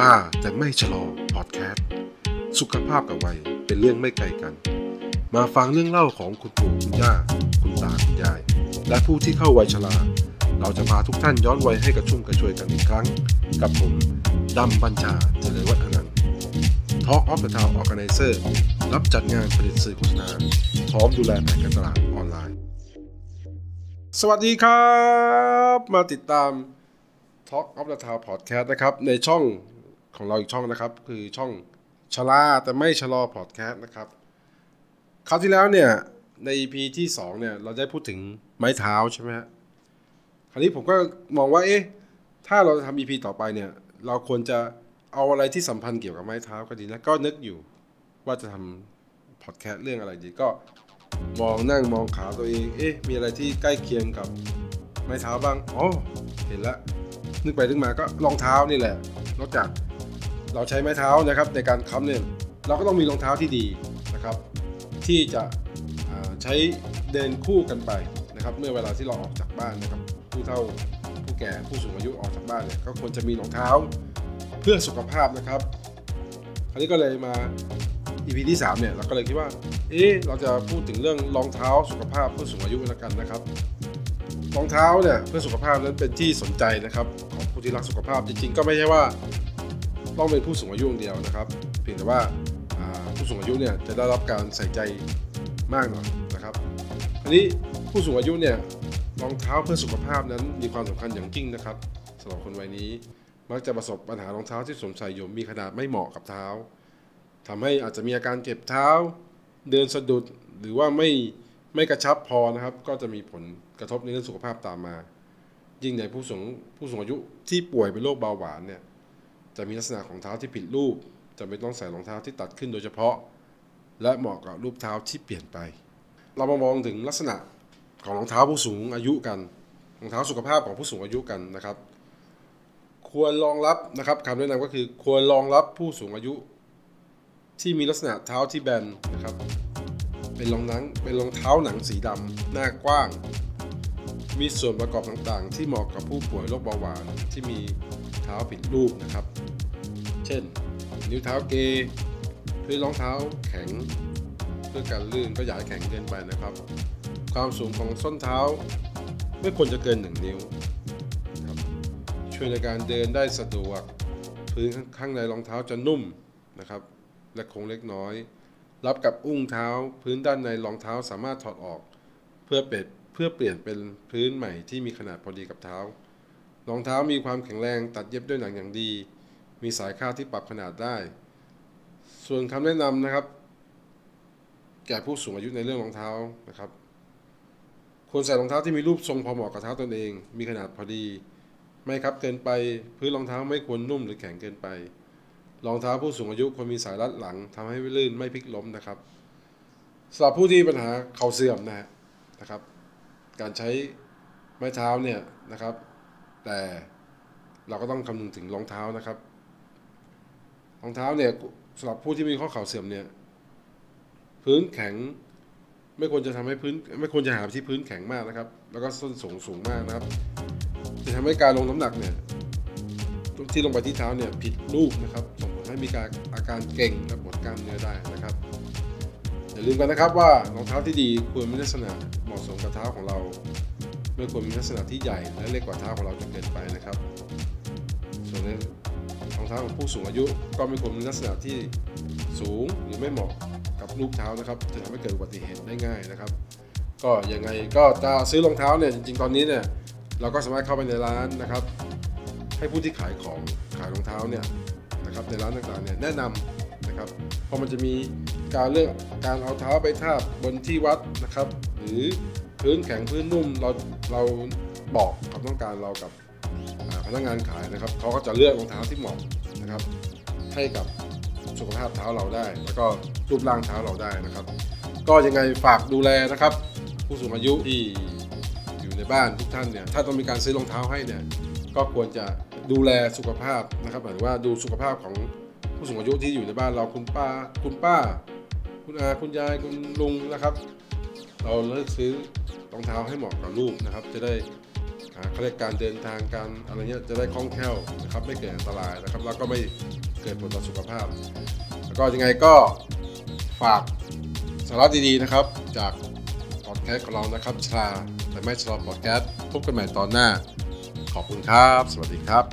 ลาแต่ไม่ชะลอพอดแคสต์สุขภาพกับวัยเป็นเรื่องไม่ไกลกันมาฟังเรื่องเล่าของคุณปู่คุณย่าคุณตาคุณยายและผู้ที่เข้าวัยชราเราจะพาทุกท่านย้อนวัยให้กระชุ่มกระชวยกันอีกครั้งกับผมดำบัญชาเจริญวัฒนันท์ Talk of the Town Organizer รับจัดงานผลิตสื่อโฆษณาพร้อมดูแลแผนการตลาดออนไลน์สวัสดีครับมาติดตาม Talk of the Town Podcast นะครับในช่องของเราอีกช่องนะครับคือช่องชลาแต่ไม่ชะลอ Podcast นะครับคราวที่แล้วเนี่ยใน EP ที่2เนี่ยเราได้พูดถึงไม้เท้าใช่ไหมฮะคราวนี้ผมก็มองว่าถ้าเราจะทำ EP ต่อไปเนี่ยเราควรจะเอาอะไรที่สัมพันธ์เกี่ยวกับไม้เท้าก็ดีนะก็นึกอยู่ว่าจะทำพอดแคสต์เรื่องอะไรดีก็มองนั่งมองขาตัวเองมีอะไรที่ใกล้เคียงกับไม้เท้าบ้างอ๋อเห็นละนึกไปนึกมาก็รองเท้านี่แหละนอกจากเราใช้ไม้เท้านะครับในการค้ำเนี่ยเราก็ต้องมีรองเท้าที่ดีนะครับที่จะใช้เดินคู่กันไปนะครับเมื่อเวลาที่เราออกจากบ้านนะครับผู้เฒ่าผู้แก่ผู้สูงอายุออกจากบ้านเนี่ยก็ควรจะมีรองเท้าเพื่อสุขภาพนะครับคราวนี้ก็เลยมา EP ที่3เนี่ยเราก็เลยคิดว่าเราจะพูดถึงเรื่องรองเท้าสุขภาพผู้สูงอายุแล้วกันนะครับรองเท้าเนี่ยเพื่อสุขภาพนั้นเป็นที่สนใจนะครับของผู้ที่รักสุขภาพจริงๆก็ไม่ใช่ว่าต้องเป็นผู้สูงอายุอย่างเดียวนะครับเพียงแต่ว่าผู้สูงอายุเนี่ยจะได้รับการใส่ใจมากหน่อยนะครับทีนี้ผู้สูงอายุเนี่ยรองเท้าเพื่อสุขภาพนั้นมีความสำคัญอย่างยิ่งนะครับสำหรับคนวัยนี้มักจะประสบปัญหารองเท้าที่สวมใส่อยู่มีขนาดไม่เหมาะกับเท้าทำให้อาจจะมีอาการเจ็บเท้าเดินสะดุดหรือว่าไม่กระชับพอนะครับก็จะมีผลกระทบในเรื่องสุขภาพตามมายิ่งในผู้สูงอายุที่ป่วยเป็นโรคเบาหวานเนี่ยจะมีลักษณะของเท้าที่ผิดรูปจะไม่ต้องใส่รองเท้าที่ตัดขึ้นโดยเฉพาะและเหมาะกับรูปเท้าที่เปลี่ยนไปเรามามองถึงลักษณะของรองเท้าผู้สูงอายุกันรองเท้าสุขภาพของผู้สูงอายุกันนะครับควรรองรับนะครับคำแนะนำก็คือควรรองรับผู้สูงอายุที่มีลักษณะเท้าที่แบนนะครับเป็นรองเท้าหนังสีดำหน้ากว้างมีส่วนประกอบต่างๆที่เหมาะกับผู้ป่วยโรคเบาหวานที่มีเท้าผิดรูปนะครับเช่นนิ้วเท้าเกยด้วยรองเท้าแข็งเพื่อการลื่นก็อย่าให้แข็งเกินไปนะครับความสูงของส้นเท้าไม่ควรจะเกิน1นิ้วครับช่วยในการเดินได้สะดวกพื้นข้างในรองเท้าจะนุ่มนะครับและโค้งเล็กน้อยรับกับอุ้งเท้าพื้นด้านในรองเท้าสามารถถอดออกเพื่อเปลี่ยนเป็นพื้นใหม่ที่มีขนาดพอดีกับเท้ารองเท้ามีความแข็งแรงตัดเย็บด้วยหนังอย่างดีมีสายคาดที่ปรับขนาดได้ส่วนคำแนะนำนะครับแก่ผู้สูงอายุในเรื่องรองเท้านะครับควรใส่รองเท้าที่มีรูปทรงพอเหมาะกับเท้าตนเองมีขนาดพอดีไม่คับเกินไปพื้นรองเท้าไม่ควรนุ่มหรือแข็งเกินไปรองเท้าผู้สูงอายุควรมีสายรัดหลังทำให้ลื่นไม่พลิกล้มนะครับสำหรับผู้ที่มีปัญหาเข่าเสื่อมนะครับการใช้ไม้เท้าเนี่ยนะครับแต่เราก็ต้องคำนึงถึงรองเท้านะครับรองเท้าเนี่ยสำหรับผู้ที่มีข้อเข่าเสื่อมเนี่ยพื้นแข็งไม่ควรจะหาที่พื้นแข็งมากนะครับแล้วก็ส้นสูงมากนะครับจะทำให้การลงน้ำหนักเนี่ยที่ลงไปที่เท้าเนี่ยผิดรูปนะครับส่งผลให้มีอาการเก่งและปวดกล้ามเนื้อได้นะครับอย่าลืมกันนะครับว่ารองเท้าที่ดีควรมีลักษณะเหมาะสมกับเท้าของเราไม่ควรมีลักษณะที่ใหญ่และเล็กกว่าเท้าของเราจนเกินไปนะครับส่วนในรองเท้าของผู้สูงอายุก็ไม่ควรมีลักษณะที่สูงหรือไม่เหมาะกับรูปเท้านะครับจะทำให้เกิดอุบัติเหตุได้ง่ายนะครับก็ยังไงก็จะซื้อรองเท้าเนี่ยจริงๆตอนนี้เนี่ยเราก็สามารถเข้าไปในร้านนะครับให้ผู้ที่ขายรองเท้าเนี่ยนะครับในร้านต่างๆเนี่ยแนะนำนะครับเพราะมันจะมีการเลือกการเอาเท้าไปทาบบนที่วัดนะครับหรือพื้นแข็งพื้นนุ่มเราบอกความต้องการเรากับพนักงานขายนะครับเขาก็จะเลือกรองเท้าที่เหมาะนะครับให้กับสุขภาพเท้าเราได้แล้วก็รูปร่างเท้าเราได้นะครับก็ยังไงฝากดูแลนะครับผู้สูงอายุที่อยู่ในบ้านทุกท่านเนี่ยถ้าต้องมีการซื้อรองเท้าให้เนี่ยก็ควรจะดูแลสุขภาพนะครับหมายถึงว่าดูสุขภาพของผู้สูงอายุที่อยู่ในบ้านเราคุณป้าคุณอาคุณยายคุณลุงนะครับเราเลือกซื้อรองเท้าให้เหมาะกับลูกนะครับจะได้ เขาเรียกการเดินทางการอะไรเงี้ยจะได้คล่องแคล่วนะครับไม่เกิดอันตรายนะครับแล้วก็ไม่เกิดผลต่อสุขภาพแล้วก็ยังไงก็ฝากสาระดีๆนะครับจากพอดแคสต์ของเรานะครับชลาแต่ไม่ชลาพอดแคสต์พบกันใหม่ตอนหน้าขอบคุณครับสวัสดีครับ